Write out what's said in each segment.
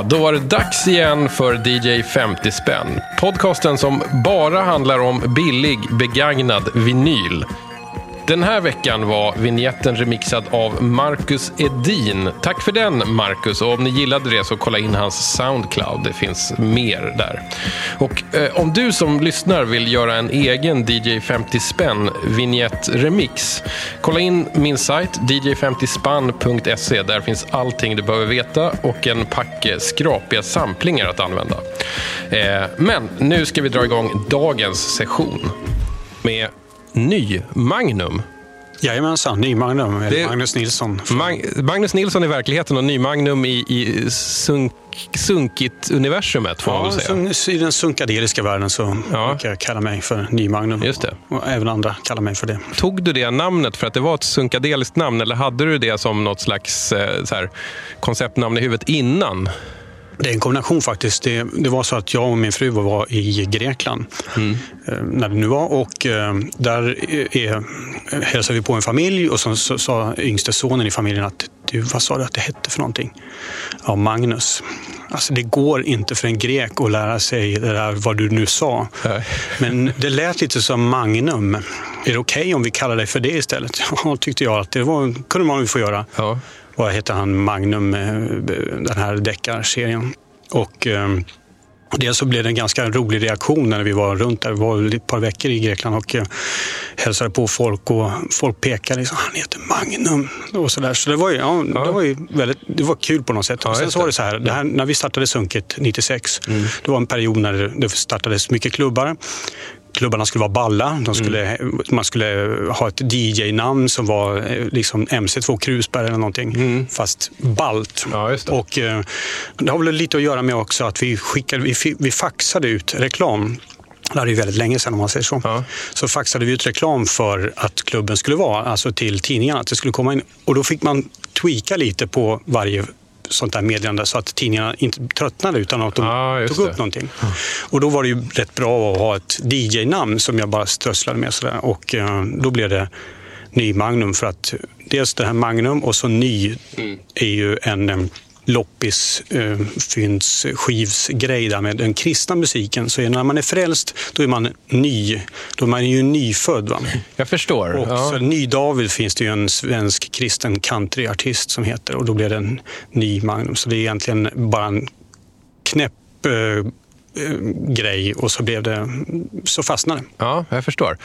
Ja, då var det dags igen för DJ 50 Spänn. Podcasten som bara handlar om billig, begagnad vinyl. Den här veckan var vignetten remixad av Marcus Edin. Tack för den, Marcus. Och om ni gillade det så kolla in hans Soundcloud. Det finns mer där. Och om du som lyssnar vill göra en egen DJ 50 Spänn vignett-remix, kolla in min sajt dj50spann.se. Där finns allting du behöver veta och en pack skrapiga samplingar att använda. Men nu ska vi dra igång dagens session med Ny Magnum. Jajamensan, Ny Magnum. Det är Magnus Nilsson. Magnus Nilsson i verkligheten och Ny Magnum i Sunkit-universumet, får man väl säga. I den sunkadeliska världen så brukar jag kalla mig för Ny Magnum. Just det. Och även andra kallar mig för det. Tog du det namnet för att det var ett sunkadeliskt namn, eller hade du det som något slags så här, konceptnamn i huvudet innan? Det är en kombination faktiskt. Det var så att jag och min fru var i Grekland när det nu var. Och där hälsade vi på en familj och så sa yngste sonen i familjen att du, vad sa du att det hette för någonting? Ja, Magnus. Alltså det går inte för en grek att lära sig det där vad du nu sa. Nej. Men det lät lite som Magnum. Är det okej om vi kallar dig för det istället? Ja, tyckte jag att det var, kunde man ju få göra. Ja. Vad heter han? Magnum, den här deckarserien. Och dels så blev det en ganska rolig reaktion när vi var runt där. Vi var ett par veckor i Grekland och hälsade på folk. Och folk pekade liksom, han heter Magnum och sådär. Så det var ju, det var ju väldigt, det var kul på något sätt. Ja, och sen så var det så här, det här, när vi startade Sunkit 96. Det var en period när det startades mycket klubbar. Klubbarna skulle vara balla, man skulle ha ett DJ-namn som var liksom MC2 Krusberg eller någonting, fast ballt. Ja, just det. Och det har väl lite att göra med också att vi faxade ut reklam. Det är ju väldigt länge sedan om man säger så. Ja. Så faxade vi ut reklam för att klubben skulle vara, alltså till tidningarna, att det skulle komma in. Och då fick man tweaka lite på varje sånt där meddelande så att tidningarna inte tröttnade utan att de tog upp någonting. Och då var det ju rätt bra att ha ett DJ-namn som jag bara strösslade med sådär. Och då blev det Ny Magnum för att dels det här Magnum och så ny är ju en loppis fynds skivsgrej där med den kristna musiken. Så när man är frälst, då är man ny. Då är man ju nyfödd, va? Jag förstår. Och så Ny David finns det ju en svensk kristen countryartist som heter. Och då blir det en Ny Magnum. Så det är egentligen bara en knäpp grej. Och så blev det, så fastnade. Ja, jag förstår.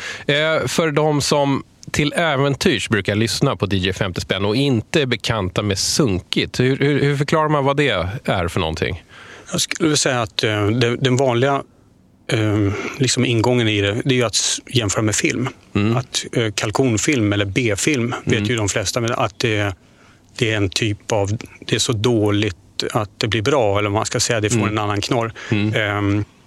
För de som till äventyrs brukar lyssna på DJ 50 Spänn och inte är bekanta med Sunkit. Hur förklarar man vad det är för någonting? Jag skulle vilja säga att den vanliga liksom ingången i det är ju att jämföra med film. Att kalkonfilm eller B-film vet ju de flesta, men att det är en typ av, det är så dåligt att det blir bra, eller man ska säga det får en annan knorr.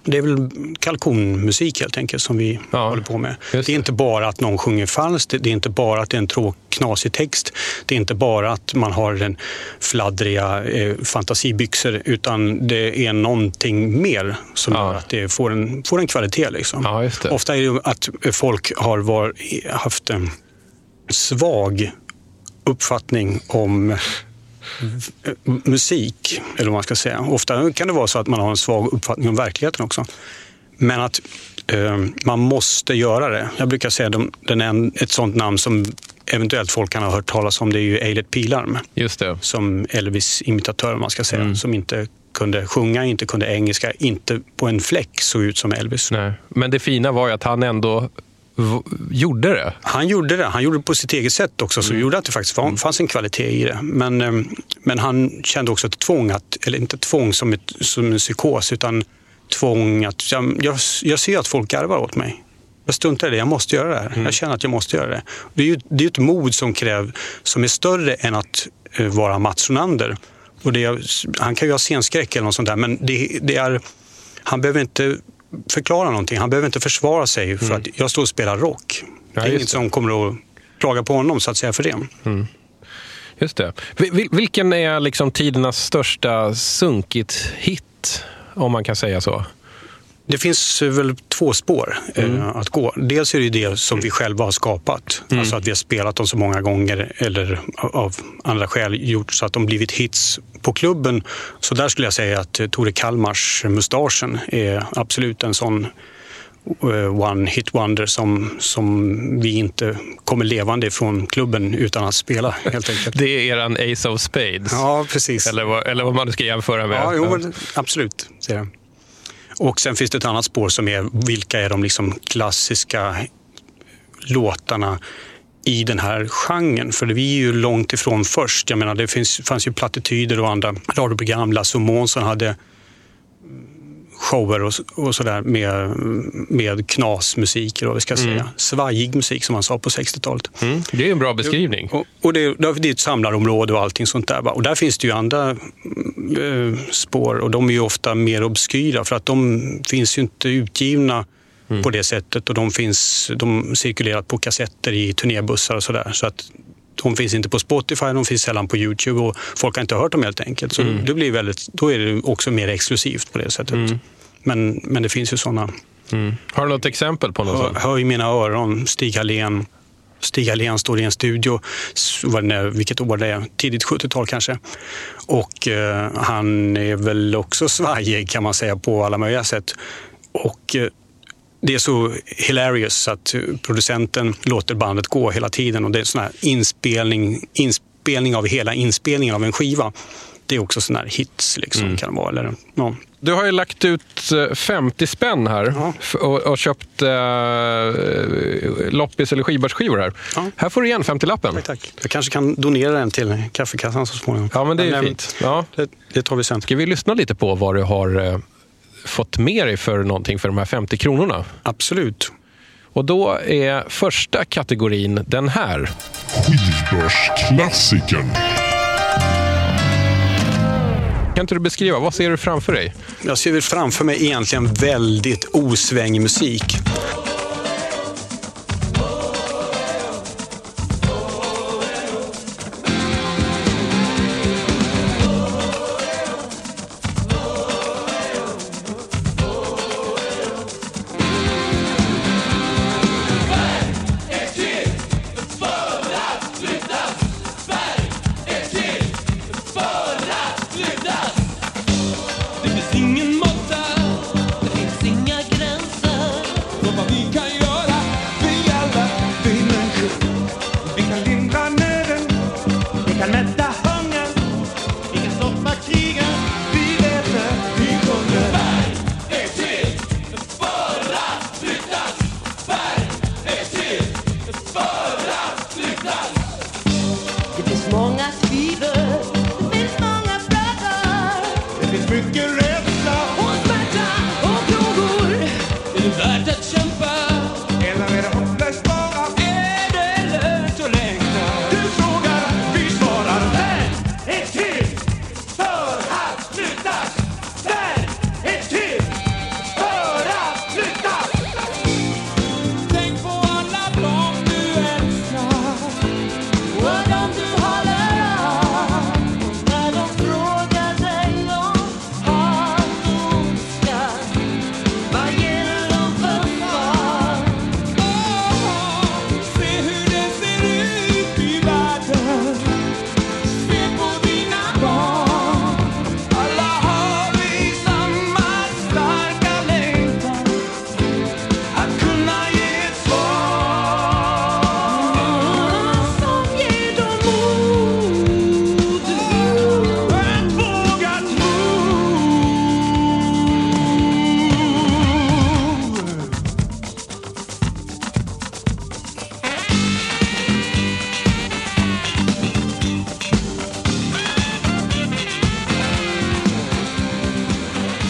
Det är väl kalkonmusik helt enkelt som vi håller på med. Det är inte bara att någon sjunger falskt. Det är inte bara att det är en knasig text. Det är inte bara att man har den fladdriga fantasibyxor. Utan det är någonting mer som gör att det får en kvalitet. Liksom. Ja, just det. Ofta är det att folk har haft en svag uppfattning om musik, eller vad man ska säga. Ofta kan det vara så att man har en svag uppfattning om verkligheten också. Men att man måste göra det. Jag brukar säga ett sånt namn som eventuellt folk kan ha hört talas om, det är ju Eilert Pilarm. Just det. Som Elvis-imitatör, man ska säga. Som inte kunde sjunga, inte kunde engelska, inte på en fläck såg ut som Elvis. Nej. Men det fina var ju att han ändå gjorde det. Han gjorde det på sitt eget sätt också, så gjorde att det faktiskt fanns en kvalitet i det. Men han kände också ett tvång eller inte tvång som en psykos, utan tvång att jag ser att folk garvar åt mig. Jag struntar i det, jag måste göra det här. Jag känner att jag måste göra det. Det är ju ett mod som är större än att vara Mats Ronander. Och han kan ju ha scenskräck eller något sånt där, men han behöver inte förklara någonting. Han behöver inte försvara sig för att jag står och spelar rock. Ja, det är inget som kommer att klaga på honom så att säga för det. Mm. Just det. Vilken är liksom tidernas största sunkigt hit, om man kan säga så? Det finns väl två spår att gå. Dels är det det som vi själva har skapat. Mm. Alltså att vi har spelat dem så många gånger eller av andra skäl gjort så att de blivit hits på klubben. Så där skulle jag säga att Tore Kallmars mustaschen är absolut en sån one hit wonder som vi inte kommer levande från klubben utan att spela, helt enkelt. Det är eran Ace of Spades. Ja, precis. Eller vad man ska jämföra med. Ja, jo, absolut, säger jag. Och sen finns det ett annat spår som är vilka är de liksom klassiska låtarna i den här genren. För vi är ju långt ifrån först. Jag menar, det fanns ju plattityder och andra radioprogram. Lasse Månsson hade shower och sådär med knasmusik, eller vad vi ska säga. Svajig musik, som man sa på 60-talet. Mm. Det är en bra beskrivning. Och det är ett samlarområde och allting sånt där. Och där finns det ju andra spår, och de är ju ofta mer obskyra för att de finns ju inte utgivna på det sättet, och de cirkulerar på kassetter i turnébussar och sådär. Så att de finns inte på Spotify, de finns sällan på YouTube och folk har inte hört dem, helt enkelt. Så det blir väldigt, då är det också mer exklusivt på det sättet. Mm. Men det finns ju sådana. Mm. Har du något exempel på något sånt? Höj mina öron, Stig Hallén står i en studio, vilket år det är, tidigt 70-tal kanske. Och han är väl också svajig, kan man säga, på alla möjliga sätt. Och det är så hilarious att producenten låter bandet gå hela tiden, och det är sån här inspelning av hela inspelningen av en skiva. Det är också sån här hits liksom, kan vara, eller ja. Du har ju lagt ut 50 spänn här och köpt loppis eller skivbörsskivor här. Ja. Här får du igen 50-lappen. Tack. Jag kanske kan donera den till kaffekassan så småningom. Ja, men det är fint. Ja. Det tar vi sen. Ska vi lyssna lite på vad du har fått med dig för någonting för de här 50 kronorna? Absolut. Och då är första kategorin den här. Skivbörsklassikern. Kan inte du beskriva, vad ser du framför dig? Jag ser framför mig egentligen väldigt osvängig musik.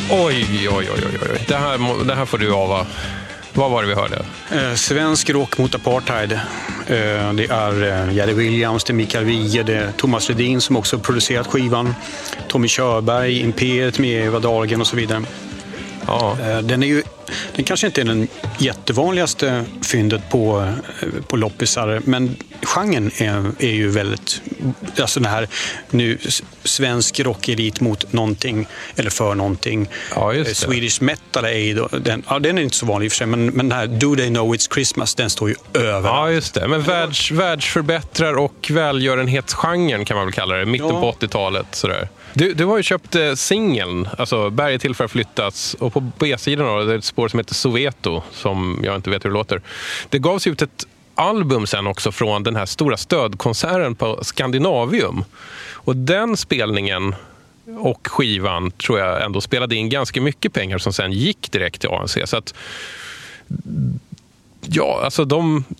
Oj. Det här får du av. Vad var det vi hörde? Svensk rock mot apartheid. Det är Jerry Williams, det är Mikael Wiehe, det är Thomas Ledin som också producerat skivan. Tommy Körberg, Imperiet med Eva Dahlgren och så vidare. Ja. Den är ju Den kanske inte är den jättevanligaste fyndet på loppisar, men genren är ju väldigt, alltså det här nu svensk rockelit mot någonting eller för någonting. Ja, just det. Swedish metal är den är inte så vanlig i och för sig, men den här Do They Know It's Christmas, den står ju över. Ja, just det. Men världsförbättrar och välgörenhetsgenren kan man väl kalla det, mitten på 80-talet sådär. Du har ju köpt singeln, alltså Berget till för att flyttas, och på B-sidan av det är ett spår som heter Soweto, som jag inte vet hur det låter. Det gavs ut ett album sen också från den här stora stödkonserten på Skandinavium, och den spelningen och skivan tror jag ändå spelade in ganska mycket pengar som sen gick direkt till ANC. Så att ja, alltså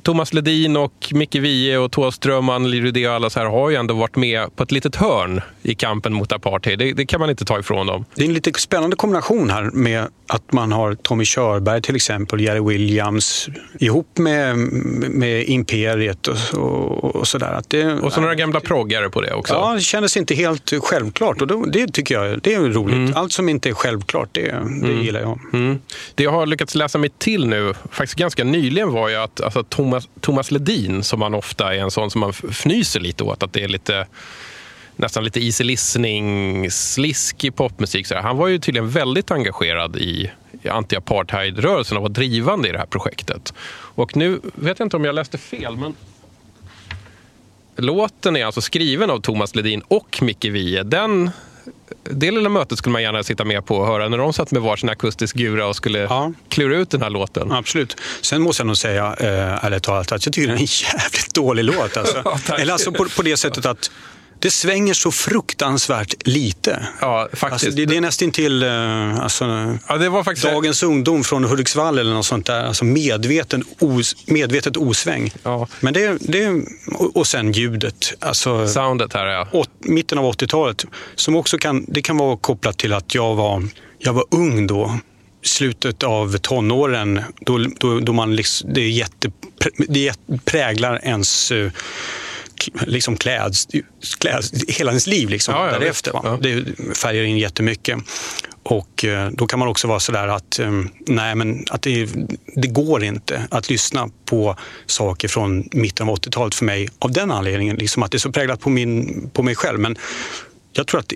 Thomas Ledin och Micke Wiehe och Thås Strömman, Lirudé och alla så här har ju ändå varit med på ett litet hörn i kampen mot apartheid. Det kan man inte ta ifrån dem. Det är en lite spännande kombination här med att man har Tommy Körberg till exempel, Jerry Williams ihop med Imperiet och sådär. Och så några gamla proggare på det också. Ja, det kändes inte helt självklart, och det tycker jag, det är roligt. Mm. Allt som inte är självklart, det gillar jag. Mm. Det jag har lyckats läsa mig till nu, faktiskt ganska nyligen, var ju att alltså, Thomas Ledin, som man ofta är en sån som man fnyser lite åt, att det är lite nästan lite easy listening, sliskig popmusik. Han var ju tydligen väldigt engagerad i anti-apartheid-rörelsen och var drivande i det här projektet. Och nu vet jag inte om jag läste fel, men låten är alltså skriven av Thomas Ledin och Micke Wiehe. Det lilla mötet skulle man gärna sitta med på och höra när de satt med varsin akustisk gura och skulle klura ut den här låten. Absolut. Sen måste jag nog säga ärligt talat att jag tycker det är en jävligt dålig låt. Alltså. Eller alltså på det sättet att det svänger så fruktansvärt lite. Ja, faktiskt. Alltså, det är nästan till det var faktiskt dagens ungdom från Hudiksvall eller något sånt där, alltså medvetet osväng. Ja. Men det och sen ljudet, alltså soundet här mitten av 80-talet, som också kan vara kopplat till att jag var ung då. Slutet av tonåren då man liksom, präglar ens liksom kläds hela ens liv liksom, därefter. Ja. Det färgar in jättemycket. Och då kan man också vara sådär att nej, men att det går inte att lyssna på saker från mitten av 80-talet för mig av den anledningen, liksom att det är så präglat på mig själv. Men jag tror att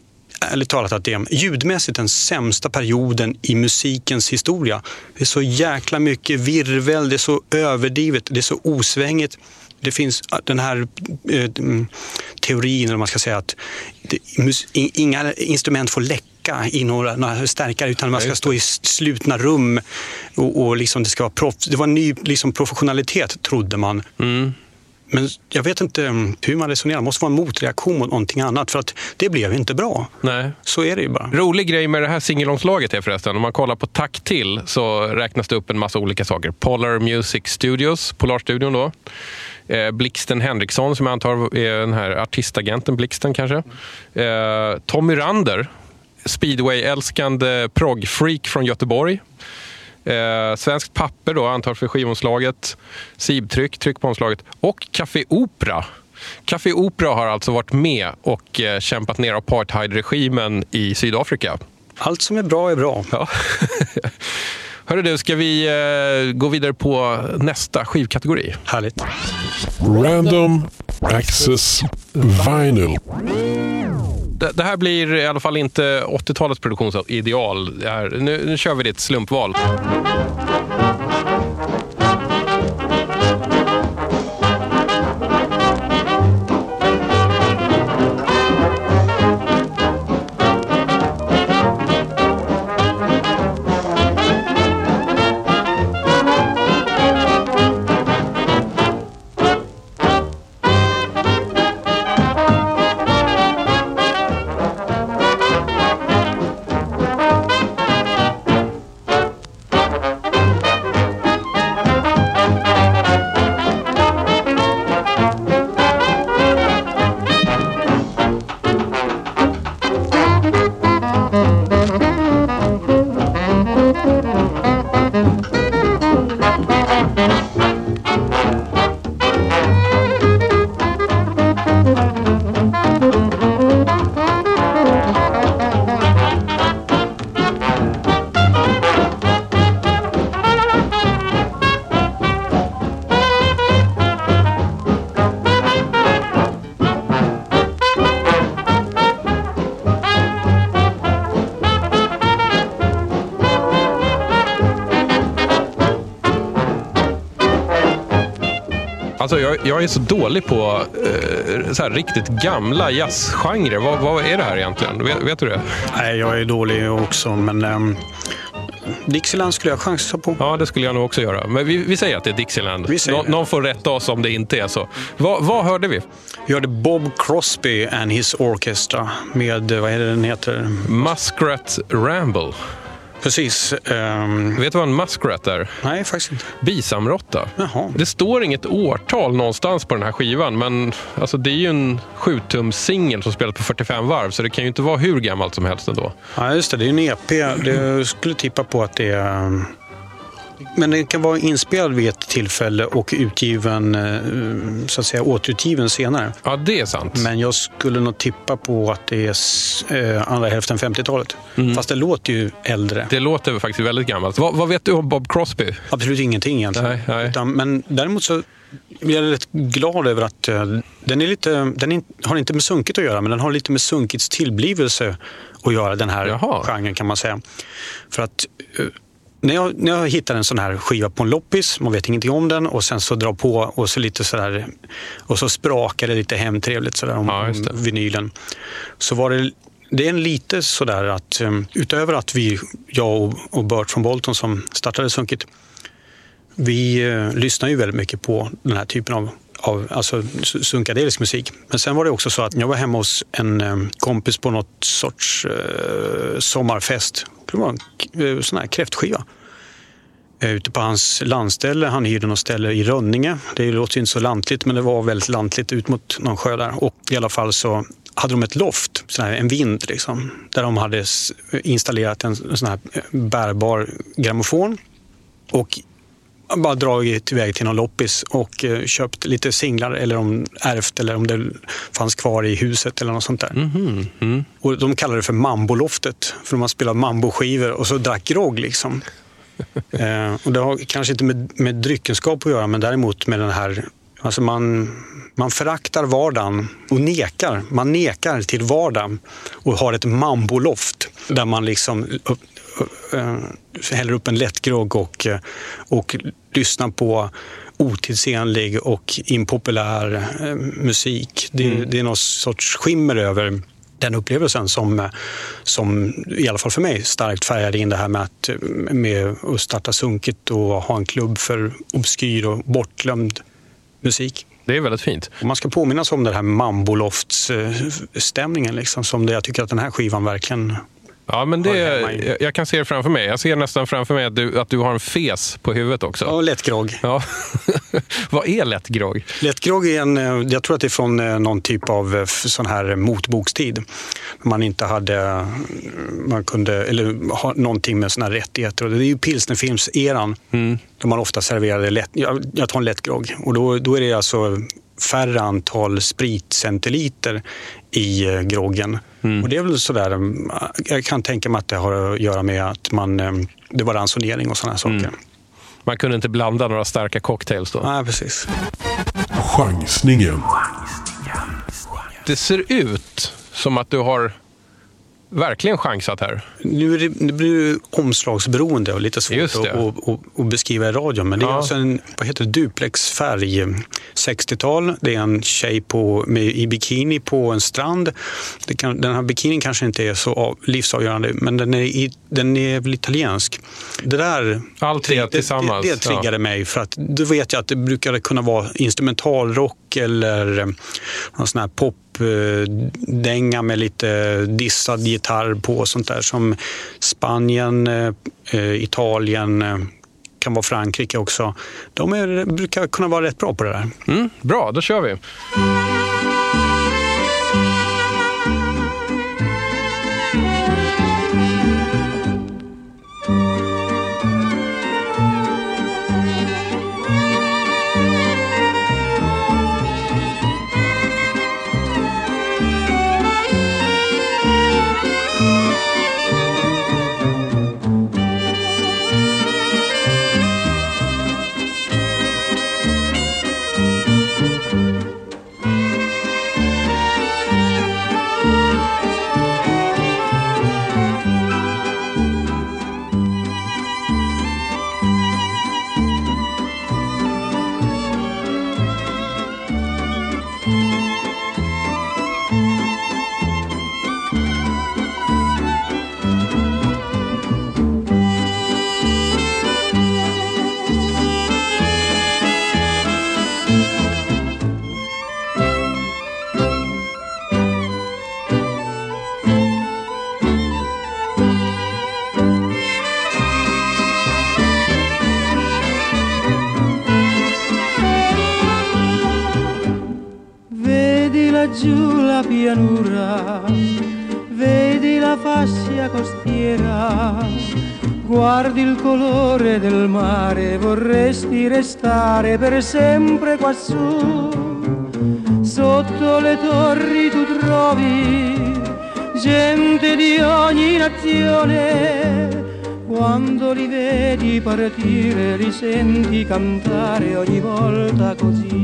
ärligt talat att det är ljudmässigt den sämsta perioden i musikens historia. Det är så jäkla mycket virvel, det är så överdrivet, det är så osvängigt. Det finns den här teorin, eller man ska säga, att inga instrument får läcka i några stärkare, utan man ska stå i slutna rum och liksom det ska vara det var en ny liksom professionalitet, trodde man. Mm. Men jag vet inte hur man resonerar. Det måste vara en motreaktion mot någonting annat, för att det blev inte bra. Nej. Så är det ju bara. Rolig grej med det här singelomslaget är förresten, om man kollar på Tack till så räknas det upp en massa olika saker. Polar Music Studios, Polarstudion då. Blixten Henriksson, som jag antar är den här artistagenten Blixten kanske. Tommy Rander, speedway-älskande prog-freak från Göteborg. Svenskt papper då, antar för skivomslaget, sibtryck, tryck på omslaget, och Café Opera. Café Opera har alltså varit med och kämpat ner apartheidregimen i Sydafrika. Allt som är bra är bra. Ja. Hörru du, ska vi gå vidare på nästa skivkategori? Härligt. Random Access Vinyl. Det här blir i alla fall inte 80-talets produktionsideal. Nu kör vi ditt slumpval. Alltså jag är så dålig på så här riktigt gamla jazzgenrer. Vad är det här egentligen? Vet du det? Nej, jag är dålig också, men Dixieland skulle jag chansa på. Ja, det skulle jag nog också göra. Men vi säger att det är Dixieland. Någon får rätta oss om det inte är så. Vad hörde vi? Vi hörde Bob Crosby and his orchestra med, vad är det den heter? Muskrat Ramble. Precis. Vet du vad en muskrat är? Nej, faktiskt inte. Bisamrotta. Jaha. Det står inget årtal någonstans på den här skivan, men alltså, det är ju en 7-tums-singel som spelat på 45 varv, så det kan ju inte vara hur gammalt som helst ändå. Ja, just det. Det är ju en EP. Det skulle tippa på att det är... Men den kan vara inspelad vid ett tillfälle och utgiven, så att säga, återutgiven senare. Ja, det är sant. Men jag skulle nog tippa på att det är andra hälften 50-talet. Mm. Fast det låter ju äldre. Det låter faktiskt väldigt gammalt. Vad vet du om Bob Crosby? Absolut ingenting egentligen. Nej. Utan, men däremot så blir jag rätt glad över att har inte med Sunkit att göra, men den har lite med Sunkits tillblivelse att göra, den här genren kan man säga. För att... När jag hittar en sån här skiva på en loppis, man vet ingenting om den, och sen så drar på och så lite så där, och så sprakar det lite hemtrevligt så där om vinylen. Så var det är en lite så där att utöver att jag och Bert från Bolton som startade Sunkit, vi lyssnar ju väldigt mycket på den här typen av alltså sunkadelisk musik. Men sen var det också så att jag var hemma hos en kompis på något sorts sommarfest. Det var en sån här kräftskiva ute på hans landställe. Han hyrde något ställe i Rönninge. Det låter ju inte så lantligt, men det var väldigt lantligt ut mot någon sjö där. Och i alla fall så hade de ett loft, sån här, en vind liksom, där de hade installerat en sån här bärbar grammofon och bara dragit iväg till någon loppis och köpt lite singlar, eller om ärvt, eller om det fanns kvar i huset eller något sånt där. Mm-hmm. Mm. Och de kallade det för mamboloftet, för man spelade mamboskivor och så drack grogg liksom. Och det har kanske inte med dryckenskap att göra, men däremot med den här, alltså man föraktar vardagen och nekar. Man nekar till vardagen och har ett mamboloft där man liksom häller upp en lätt grogg och lyssnar på otidsenlig och impopulär musik. Det är någon sorts skimmer över den upplevelsen som i alla fall för mig starkt färgade in det här med att starta Sunkit och ha en klubb för obskyr och bortglömd musik. Det är väldigt fint. Man ska påminnas om den här mamboloftsstämningen liksom, som jag tycker att den här skivan verkligen... Ja, men jag kan se det framför mig. Jag ser nästan framför mig att du har en fes på huvudet också. Ja, lättgrogg. Ja. Vad är lättgrogg? Lättgrogg är jag tror att det är från någon typ av sån här motbokstid. Man inte hade, man kunde, eller ha någonting med såna här rättigheter. Det är ju pilsnerfilms-eran, där man ofta serverade jag tar en lättgrogg. Och då är det alltså färre antal spritcentiliter i groggen. Och det är väl sådär, jag kan tänka mig att det har att göra med att det var ransonering och sådana saker. Man kunde inte blanda några starka cocktails då? Nej, precis. Chansningen. Det ser ut som att du har verkligen chansat här. Nu blir det omslagsberoende och lite svårt att beskriva i radion. Men det är alltså en, vad heter det, duplexfärg, 60-tal. Det är en tjej i bikini på en strand. Den här bikinin kanske inte är så livsavgörande, men den är väl italiensk. Det där, allt tillsammans. Det triggade mig, för att då vet jag att det brukade kunna vara instrumentalrock eller någon sån här pop dänga med lite dissad gitarr på och sånt där som Spanien, Italien, kan vara Frankrike också. De brukar kunna vara rätt bra på det där. Bra, då kör vi. laggiù la pianura, vedi la fascia costiera, guardi il colore del mare, vorresti restare per sempre quassù. Sotto le torri tu trovi gente di ogni nazione, quando li vedi partire li senti cantare ogni volta così.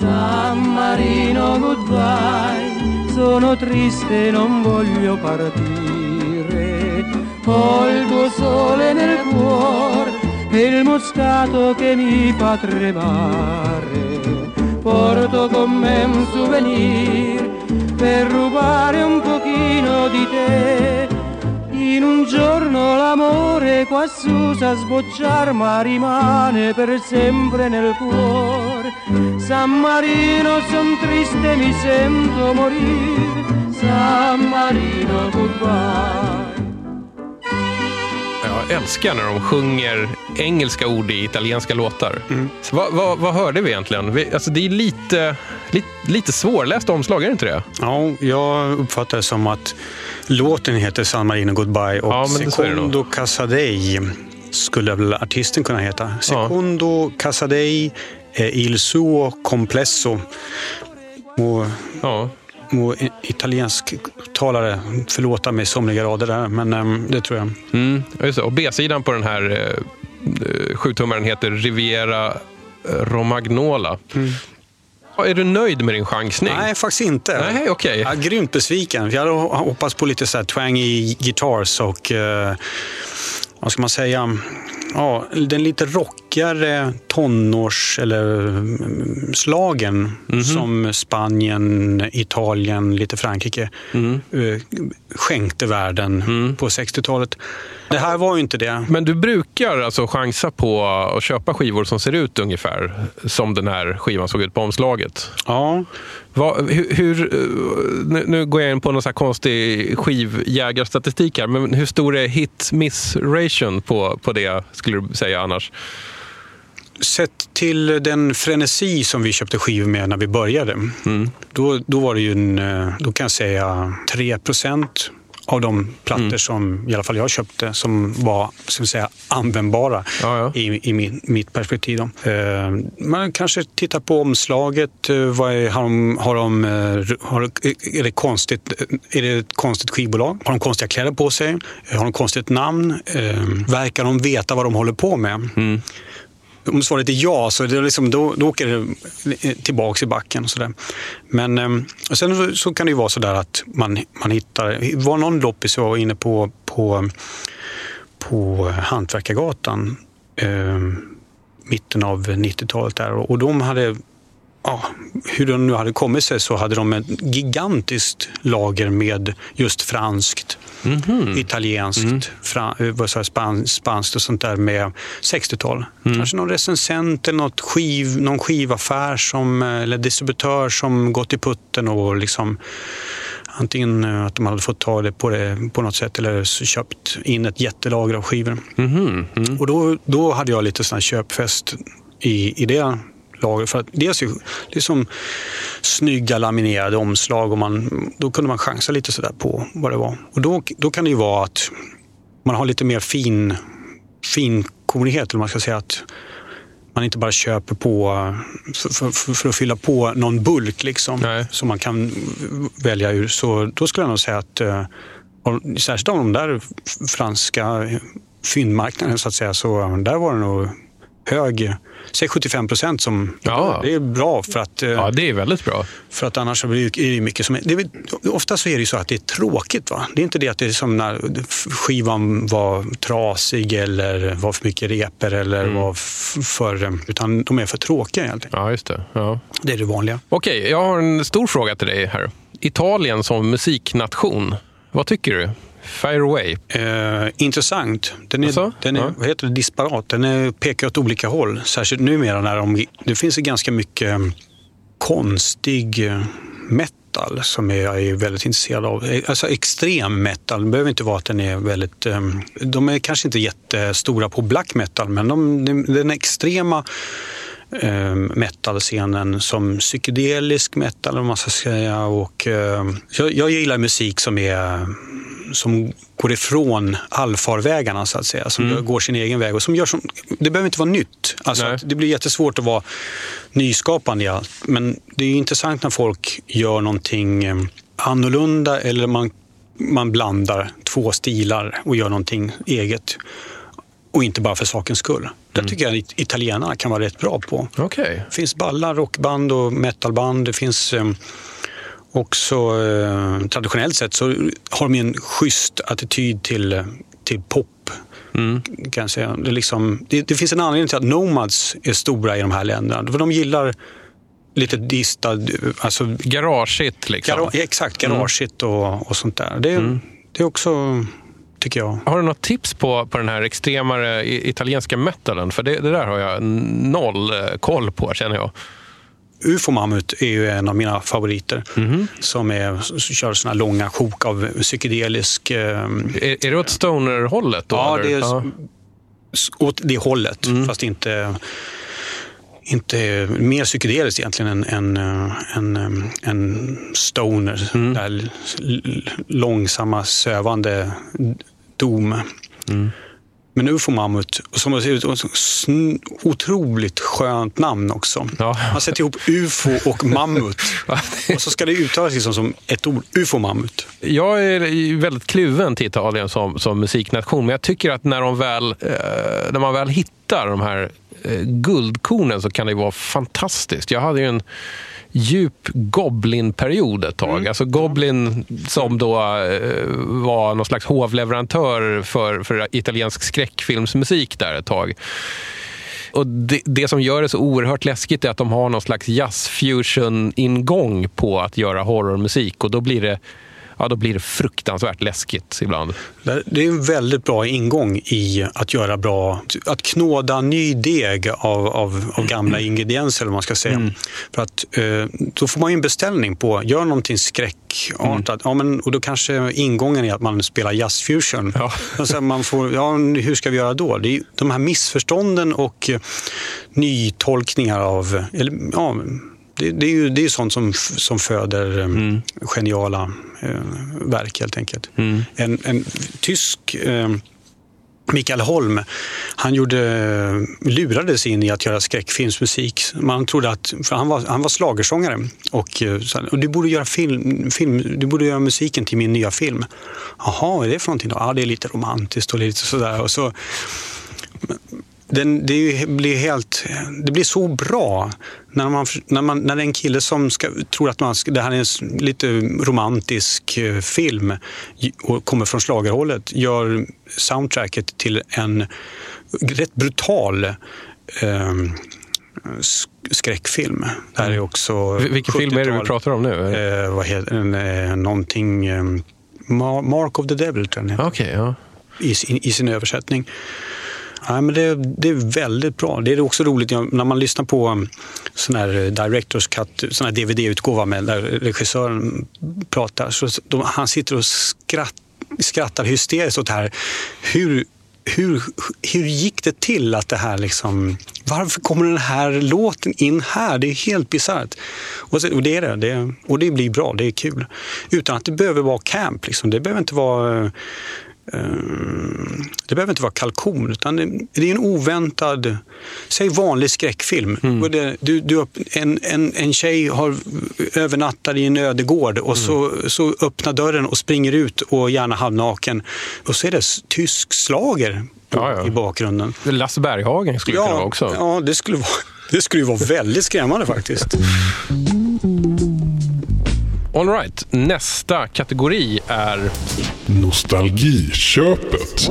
San Marino goodbye, sono triste e non voglio partire, ho il tuo sole nel cuore e il moscato che mi fa tremare, porto con me un souvenir per rubare un pochino di te. In un giorno l'amore quassù sa sbocciar, ma rimane per sempre nel cuore. San Marino son triste, mi sento morire, San Marino goodbye. Jag älskar när de sjunger engelska ord i italienska låtar. Mm. Så vad hörde vi egentligen? Alltså det är lite svårläst omslag, är det inte det? Ja, jag uppfattar det som att låten heter San Marino Goodbye och ja, Secondo Casadei skulle väl artisten kunna heta. Secondo Casadei Il suo complesso. Och ja. Och italiensk talare förlåta mig somliga rader där, men det tror jag. Mm, just det. Och B-sidan på den här 7-tummaren heter Riviera Romagnola. Mm. Är du nöjd med din chansning? Nej, faktiskt inte. Nej, okay. Jag är grymt besviken. Jag hade hoppats på lite så här twangy guitars och vad ska man säga? Ja, den lite rockigare tonårs eller slagen som Spanien, Italien, lite Frankrike skänkte världen på 60-talet. Det här var ju inte det. Men du brukar alltså chansa på att köpa skivor som ser ut ungefär som den här skivan såg ut på omslaget. Ja. Nu går jag in på någon så här konstig skivjägarstatistik här, men hur stor är hit-miss-ration på det, skulle du säga annars? Sett till den frenesi som vi köpte skivor med när vi började, då var det ju då kan jag säga 3% av de plattor som i alla fall jag köpte som var, ska vi säga, användbara i mitt perspektiv. Man kanske tittar på omslaget, vad är, är det konstigt, är det ett konstigt skivbolag? Har de konstiga kläder på sig? Har de konstigt namn? Verkar de veta vad de håller på med? Mm. Om svaret är ja, så det är liksom, då åker det tillbaka i backen. Och så där. Men och sen så kan det ju vara så där att man hittar... var någon loppis jag var inne på Hantverkargatan mitten av 90-talet där. Och de hade... Ja, hur de nu hade kommit sig så hade de ett gigantiskt lager med just franskt, italienskt, spanskt och sånt där med 60-tal. Kanske någon recensent eller någon skivaffär eller distributör som gått i putten och liksom antingen att de hade fått ta det på något sätt eller så köpt in ett jättelager av skivor. Och då hade jag lite sån här köpfest i det. För att dels det är som snygga laminerade omslag och då kunde man chansa lite sådär på vad det var. Och då kan det ju vara att man har lite mer finkommunighet, eller man ska säga att man inte bara köper på för att fylla på någon bulk liksom. Nej. Som man kan välja ur. Så då skulle jag nog säga att särskilt av de där franska fyndmarknaden så att säga, så där var det nog hög, säg 75% som det är bra för att det är väldigt bra. För att annars blir det mycket som ofta så är det ju så att det är tråkigt, va. Det är inte det att det är som när skivan var trasig eller var för mycket reper eller var för, utan de är för tråkiga egentligen. Ja, just det. Ja. Det är det vanliga. Okej, jag har en stor fråga till dig här. Italien som musiknation. Vad tycker du? Fire away. Intressant. Den är vad heter det, disparat. Den pekar åt olika håll. Särskilt numera när det finns ganska mycket konstig metal som jag är väldigt intresserad av. Alltså extrem metal. Det behöver inte vara att den är väldigt... de är kanske inte jättestora på black metal, men den extrema metal-scenen som psykedelisk metal, om man ska säga. Och jag gillar musik som går ifrån allfarvägarna, så att säga, som går sin egen väg och som gör det behöver inte vara nytt. Alltså, det blir jättesvårt att vara nyskapande i allt, men det är ju intressant när folk gör någonting annorlunda, eller man blandar två stilar och gör någonting eget. Och inte bara för sakens skull. Det tycker jag att italienarna kan vara rätt bra på. Okay. Det finns balla rockband och metalband. Det finns också, traditionellt sett så har de en schysst attityd till pop. Kan jag säga. Det finns en anledning till att nomads är stora i de här länderna. För de gillar lite distad... Alltså, garageigt liksom. Exakt, garageigt och sånt där. Det är också... Har du något tips på den här extremare italienska metalen? För det där har jag noll koll på, känner jag. Ufomammut är ju en av mina favoriter som kör såna långa sjok av psykedelisk... Är det åt stoner-hållet då? Ja, eller? Det är åt det hållet, fast inte mer psykedeliskt egentligen än en stoner, där långsamma sövande dom. Men Ufomammut, som otroligt skönt namn också. Ja. Man sätter ihop UFO och mammut. Och så ska det uttalas liksom som ett ord, Ufomammut. Jag är väldigt kluven till Italien som musiknation, men jag tycker att när man väl hittar de här guldkornen så kan det vara fantastiskt. Jag hade ju en djup Goblin-period ett tag. Alltså Goblin som då var någon slags hovleverantör för italiensk skräckfilmsmusik där ett tag. Och det som gör det så oerhört läskigt är att de har någon slags jazz-fusion-ingång på att göra horrormusik, och då blir det fruktansvärt läskigt ibland. Det är en väldigt bra ingång i att göra bra... Att knåda ny deg av gamla ingredienser, eller man ska säga. För att då får man ju en beställning på... Gör någonting skräckartat. Och då kanske ingången är att man spelar jazzfusion. Ja. Och sen man får... Ja, hur ska vi göra då? Det är de här missförstånden och nytolkningar av... Eller, ja, det är ju sånt som föder geniala verk, helt enkelt. En tysk Mikael Holm, han lurades in i att göra skräckfilmsmusik. Man trodde att, för han var slagersångare, och du borde göra du borde göra musiken till min nya film. Jaha, är det för någonting då? Ja, det är lite romantiskt och lite sådär, och så det blir så bra när en kille som tror att det här är en lite romantisk film och kommer från slagerhållet gör soundtracket till en rätt brutal skräckfilm. Det här är också vilken film är det vi pratar om nu? Vad heter någonting Mark of the Devil, tror jag. Okej, ja. I sin översättning. Ja, men det är väldigt bra. Det är också roligt när man lyssnar på sån här director's cut, sån här DVD-utgåva med där regissören pratar, så han sitter och skrattar hysteriskt åt det här. Hur gick det till att det här liksom... Varför kommer den här låten in här? Det är helt bisarrt. Och det blir bra, det är kul. Utan att det behöver vara camp liksom. Det behöver inte vara... Det behöver inte vara kalkon, utan det är en oväntad, säg vanlig skräckfilm. En tjej har övernattat i en ödegård, och så öppnar dörren och springer ut och gärna halvnaken, och så är det tysk slager i bakgrunden. Lasse Berghagen skulle det kunna vara också. Ja, det skulle vara väldigt skrämmande faktiskt. All right, nästa kategori är nostalgiköpet.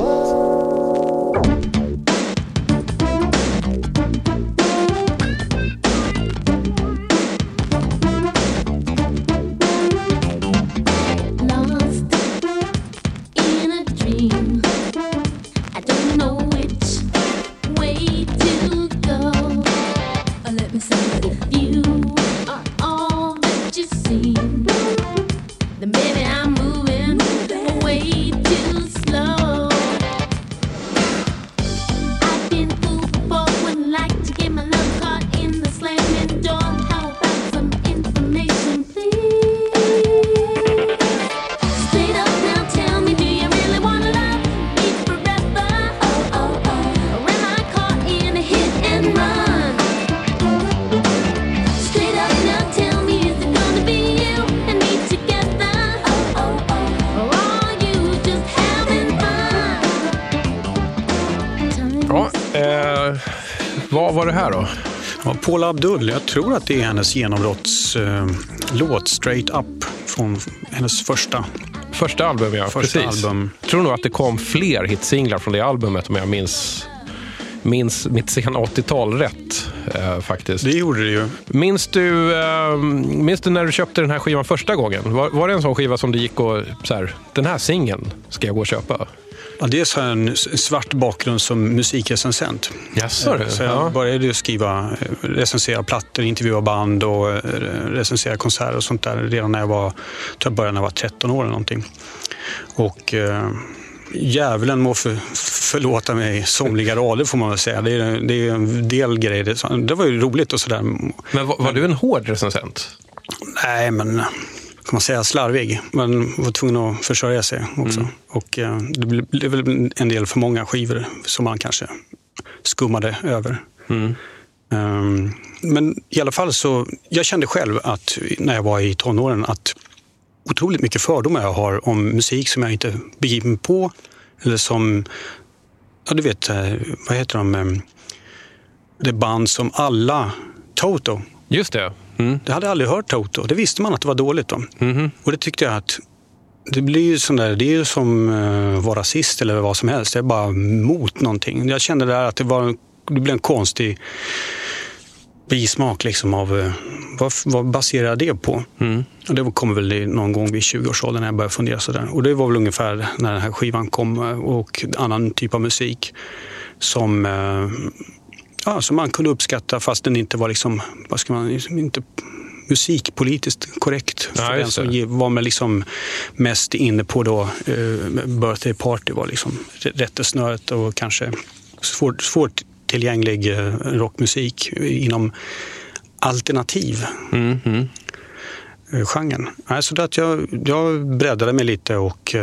var det här då? Ja, Paula Abdul, jag tror att det är hennes genombrottslåt Straight Up från hennes första album. Ja, första precis. Album. Jag tror nog att det kom fler hitsinglar från det albumet om jag minns mitt sen 80-tal rätt faktiskt. Det gjorde det ju. Minns du när du köpte den här skivan första gången? Var det en sån skiva som det gick och så här, den här singeln ska jag gå och köpa? Ja, det är så en svart bakgrund som musikrecensent. Så jag började skriva, recensera plattor, intervjua band och recensera konserter och sånt där redan när jag började när jag var 13 år eller någonting. Och djävulen må förlåta mig somliga rader får man väl säga. Det är en del grejer. Det var ju roligt och sådär. Men var du en hård recensent? Nej, men... kan man säga slarvig, men var tvungen att försörja sig också. Mm. Och det blev väl en del för många skivor som man kanske skummade över. Mm. Men i alla fall så, jag kände själv att när jag var i tonåren att otroligt mycket fördomar jag har om musik som jag inte begriper mig på. Eller som, ja du vet, vad heter de? Det band som alla, Toto. Just det. Mm. Det hade jag aldrig hört Toto. Det visste man att det var dåligt om. Mm. Och det tyckte jag att det blir ju sån där, det är ju som vara rasist eller vad som helst. Det är bara mot någonting. Jag kände där att det blev en konstig bismak liksom av vad baserar det på? Mm. Och det kommer väl någon gång vid 20-årsåldern när jag började fundera sådär. Och det var väl ungefär när den här skivan kom och annan typ av musik som... Ja, som man kunde uppskatta fast den inte var liksom, vad ska man, inte musikpolitiskt korrekt för den som var med liksom mest inne på då Birthday Party var liksom rättesnöret och kanske svårt tillgänglig rockmusik inom alternativ genren. Så att jag breddade mig lite och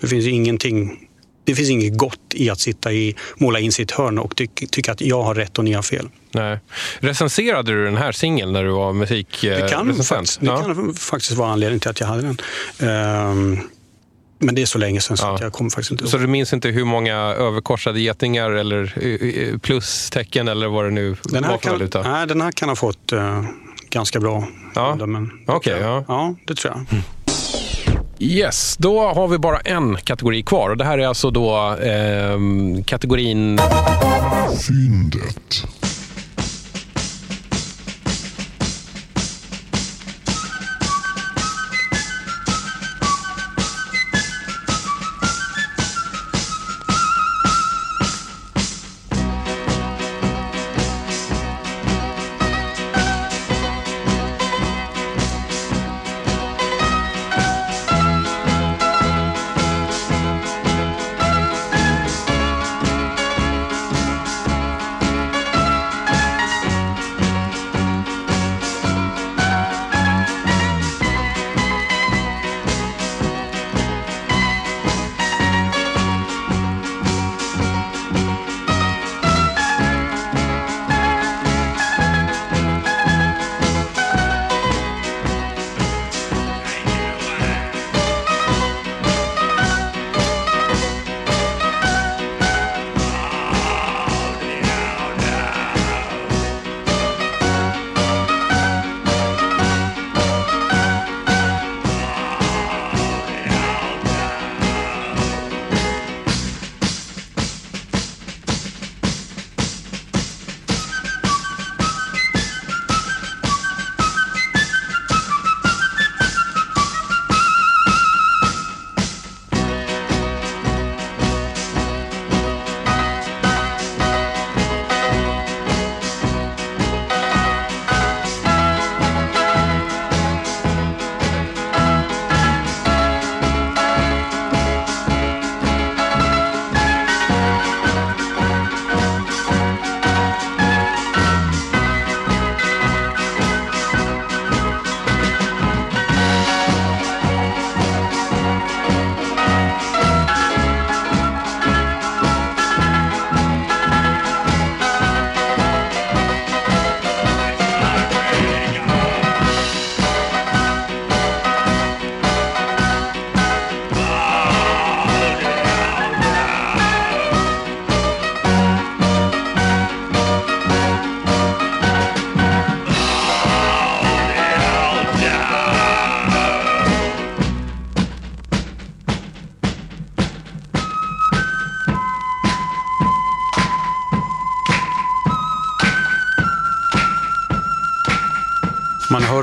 det finns ingenting. Det finns inget gott i att sitta i måla in sitt hörn och tycka att jag har rätt och ni har fel. Nej. Recenserade du den här singeln när du var musikrecensent? Det kan faktiskt vara anledningen till att jag hade den. Men det är så länge sedan så att jag kommer faktiskt inte ihåg. Så du minns inte hur många överkorsade getingar eller plustecken eller vad det nu var för valuta? Nej, den här kan ha fått ganska bra. Ja. Ja, det tror jag. Mm. Yes, då har vi bara en kategori kvar och det här är alltså då kategorin Fyndet.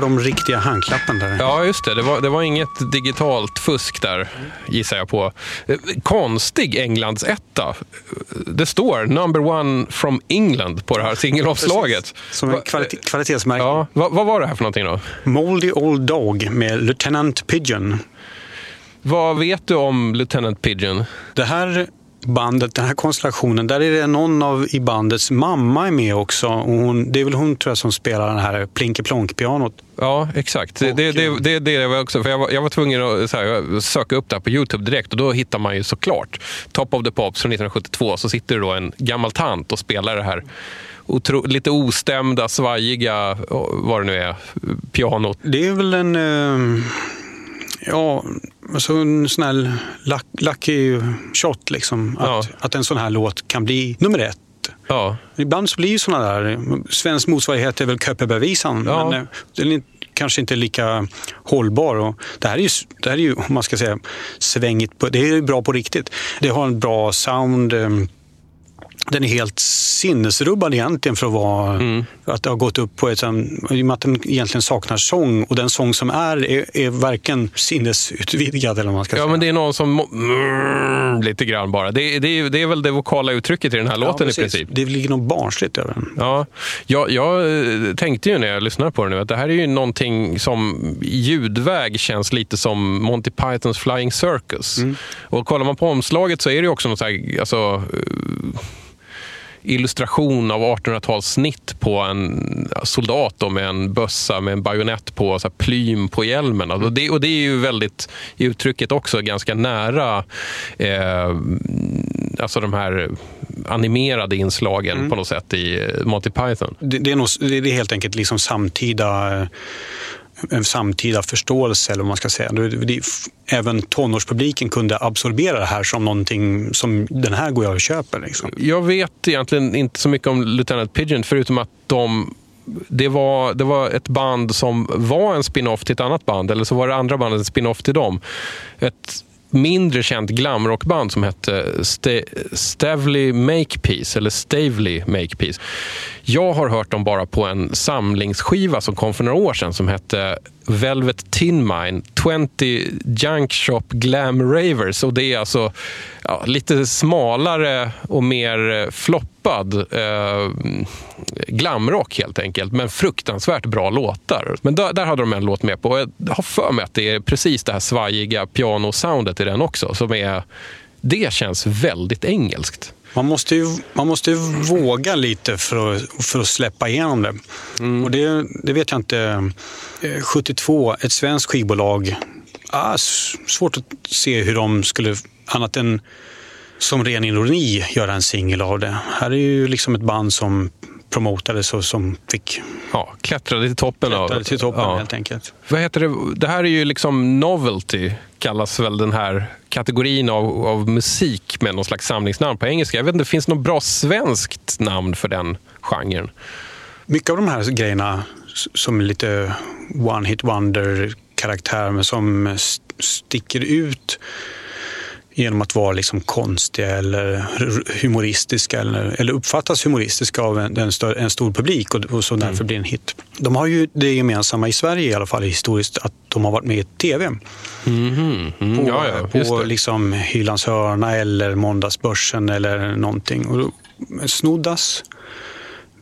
var de riktiga handklappen där. Ja, just det. Det var inget digitalt fusk där, gissar jag på. Konstig Englands etta. Det står number one from England på det här singelomslaget. Som en kvalitetsmärke. Ja, vad var det här för någonting då? Moldy Old Dog med Lieutenant Pigeon. Vad vet du om Lieutenant Pigeon? Det här bandet, den här konstellationen, där är det någon av i bandets mamma är med också. Och det är väl hon, tror jag, som spelar den här plinkeplonk-pianot. Ja, exakt. Och det är det också. För jag var tvungen att söka upp det här på YouTube direkt. Och då hittar man ju såklart Top of the Pops från 1972. Så sitter det då en gammal tant och spelar det här lite ostämda, svajiga, vad det nu är, pianot. Det är väl en... Ja, alltså en sån här lucky shot liksom. Att en sån här låt kan bli nummer ett. Ja. Ibland så blir ju såna där, svensk motsvarighet är väl Köpebävisan. Ja. Men den är kanske inte lika hållbar. Och det här är ju, om man ska säga, svängigt. Det är bra på riktigt. Det har en bra sound. Den är helt sinnesrubbad egentligen för att vara att det har gått upp på ett sånt, i och med att den egentligen saknar sång, och den sång som är varken sinnesutvidgad eller vad man ska säga. Ja, men det är någon som lite grann bara. Det är väl det vokala uttrycket i den här låten, precis. I princip. Det ligger något barnsligt över den. Ja, jag tänkte ju när jag lyssnade på det nu att det här är ju någonting som ljudväg känns lite som Monty Pythons Flying Circus. Mm. Och kollar man på omslaget så är det ju också något så här, alltså illustration av 1800-tals snitt på en soldat då, med en bössa med en bajonett på, så här, plym på hjälmen. Alltså och det är ju väldigt i uttrycket också ganska nära alltså de här animerade inslagen på något sätt i Monty Python. Det är helt enkelt liksom en samtida förståelse, eller vad man ska säga. Även tonårspubliken kunde absorbera det här som någonting som den här går jag och köper. Liksom. Jag vet egentligen inte så mycket om Lieutenant Pigeon, förutom att det var ett band som var en spin-off till ett annat band, eller så var det andra bandet en spin-off till dem. Ett mindre känt glamrockband som hette Staveley Makepeace. Jag har hört dem bara på en samlingsskiva som kom för några år sedan som hette Velvet Tin Mine 20 Junk Shop Glam Ravers, och det är alltså lite smalare och mer floppad glamrock helt enkelt, men fruktansvärt bra låtar. Men där hade de en låt med på, och jag har för mig att det är precis det här svajiga pianosoundet i den också som är, det känns väldigt engelskt. Man måste ju våga lite för att släppa igenom det. Mm. Och det vet jag inte. 72, ett svenskt skivbolag. Svårt att se hur de skulle, annat än som ren ironi, göra en singel av det. Här är ju liksom ett band som promotades och som fick... Ja, klättrade till toppen. Helt enkelt. Vad heter det? Det här är ju liksom novelty, kallas väl den här kategorin av musik med någon slags samlingsnamn på engelska. Jag vet inte, finns det något bra svenskt namn för den genren? Mycket av de här grejerna som är lite one-hit wonder-karaktär, men som sticker ut genom att vara liksom konstiga eller humoristiska eller uppfattas humoristiska av en stor publik och så därför blir en hit. De har ju det gemensamma i Sverige i alla fall historiskt att de har varit med i TV. På liksom Hylans hörna eller Måndagsbörsen eller någonting. Och Snoddas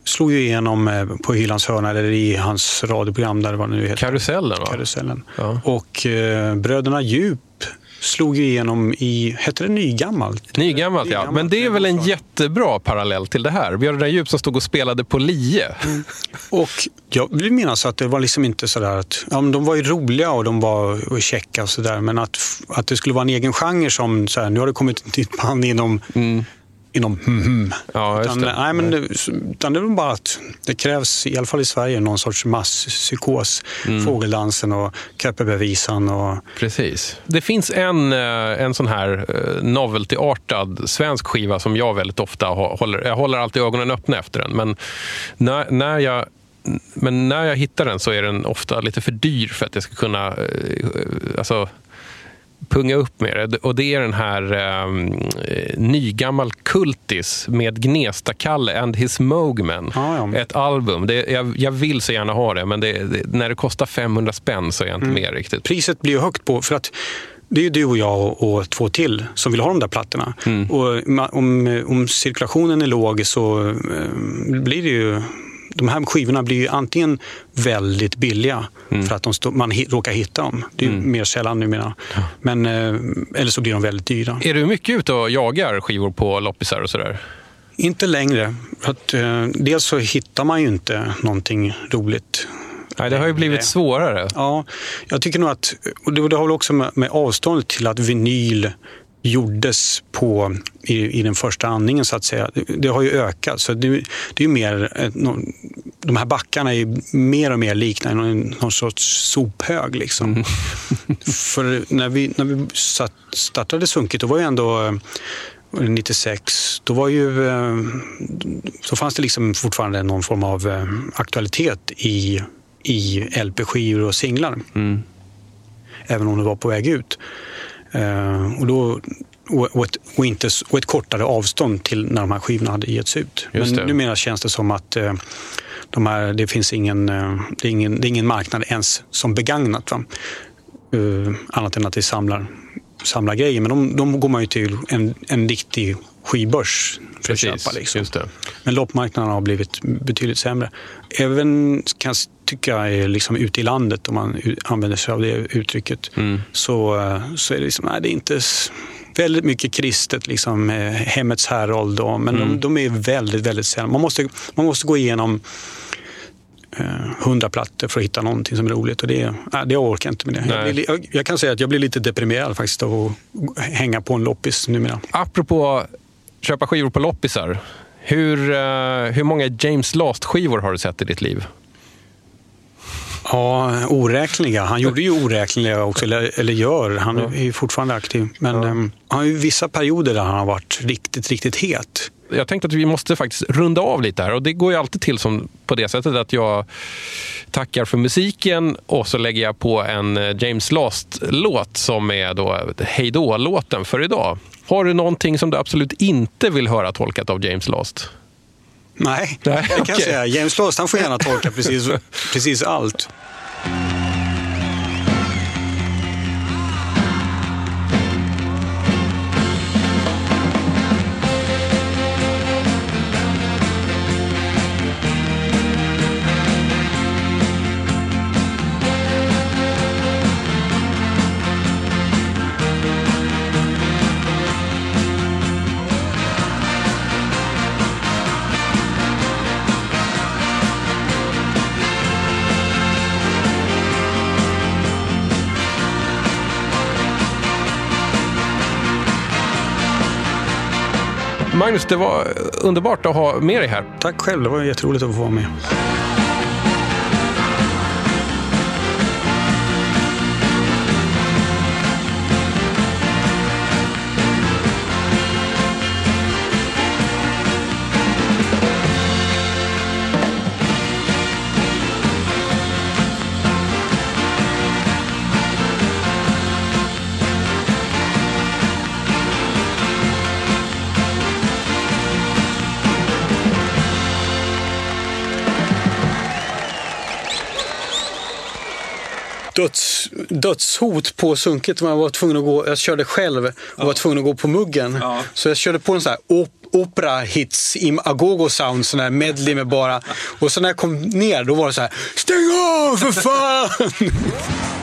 slog ju igenom på Hylans hörna eller i hans radioprogram där, vad det nu heter. Karusellen. Ja. Och Bröderna Djup slog igenom i, heter det Nygammalt? Nygammalt, ja. Men det är väl en jättebra parallell till det här. Vi har den där djup som stod och spelade på Lie. Mm. Och jag vill minnas att det var liksom inte sådär att, ja, men de var ju roliga och de var checka och sådär, men att det skulle vara en egen genre som såhär, nu har det kommit ett nytt band inom. Ja, just det. Utan det är bara att det krävs, i alla fall i Sverige, någon sorts masspsykos. Fågeldansen och köpebevisan. Och... Precis. Det finns en sån här novelty-artad svensk skiva som jag väldigt ofta håller. Jag håller alltid ögonen öppna efter den. Men när jag hittar den så är den ofta lite för dyr för att jag ska kunna... Alltså, punga upp med det. Och det är den här Nygammal kultis med Gnesta Kalle and his Moogman. Ett album. Det, jag vill så gärna ha det, men det, när det kostar 500 spänn så är jag inte mer riktigt. Priset blir ju högt på, för att det är ju du och jag och två till som vill ha de där plattorna. Mm. Och om cirkulationen är låg så blir det ju... De här skivorna blir ju antingen väldigt billiga för att man råkar hitta dem. Det är ju mer sällan numera. Ja. Men, eller så blir de väldigt dyra. Är du mycket ute och jagar skivor på loppisar och sådär? Inte längre. Att, dels så hittar man ju inte någonting roligt. Nej, det har ju blivit svårare. Ja, jag tycker nog att... Och det har väl också med avståndet till att vinyl gjordes på i den första andningen, så att säga. Det har ju ökat, så det är ju mer de här backarna är mer och mer liknande någon sorts sophög liksom. För när vi startade Sunkit, då var ju ändå 96, då var ju så fanns det liksom fortfarande någon form av aktualitet i LP-skivor och singlar. Även om det var på väg ut. Och ett kortare avstånd till när de här skivorna hade getts ut. Men numera känns det som att det är ingen marknad ens som begagnat, va? Annat än att det samlar grejer. Men de går man ju till en riktig skibörs för att köpa. Liksom. Just det. Men loppmarknaden har blivit betydligt sämre. Även kan jag tycka liksom ute i landet, om man använder sig av det uttrycket, så är det liksom, nej, det är inte väldigt mycket kristet, liksom hemmets härold då, men de är väldigt, väldigt sämre. Man måste gå igenom 100 plattor för att hitta någonting som är roligt, och det orkar inte med det. Jag kan säga att jag blir lite deprimerad faktiskt av att hänga på en loppis numera. Apropå köpa skivor på loppisar, hur många James Last skivor har du sett i ditt liv? Ja, oräkneliga. Han gjorde ju oräkneliga också, eller gör. Han är ju fortfarande aktiv. Men han har ju vissa perioder där han har varit riktigt, riktigt het. Jag tänkte att vi måste faktiskt runda av lite här. Och det går ju alltid till som på det sättet att jag tackar för musiken och så lägger jag på en James Last-låt som är då hejdå-låten för idag. Har du någonting som du absolut inte vill höra tolkat av James Last? Nej, det kan jag säga. James Last, han får gärna tolka precis allt. Magnus, det var underbart att ha med dig här. Tack själv, det var jätteroligt att få vara med. Dödshot på Sunkit. Man var tvungen att gå, jag körde själv och var tvungen att gå på muggen. Ja. Så jag körde på en sån här opera hits im agogo sound, sån här medley med bara. Och så när jag kom ner, då var det så här: stäng av för fan!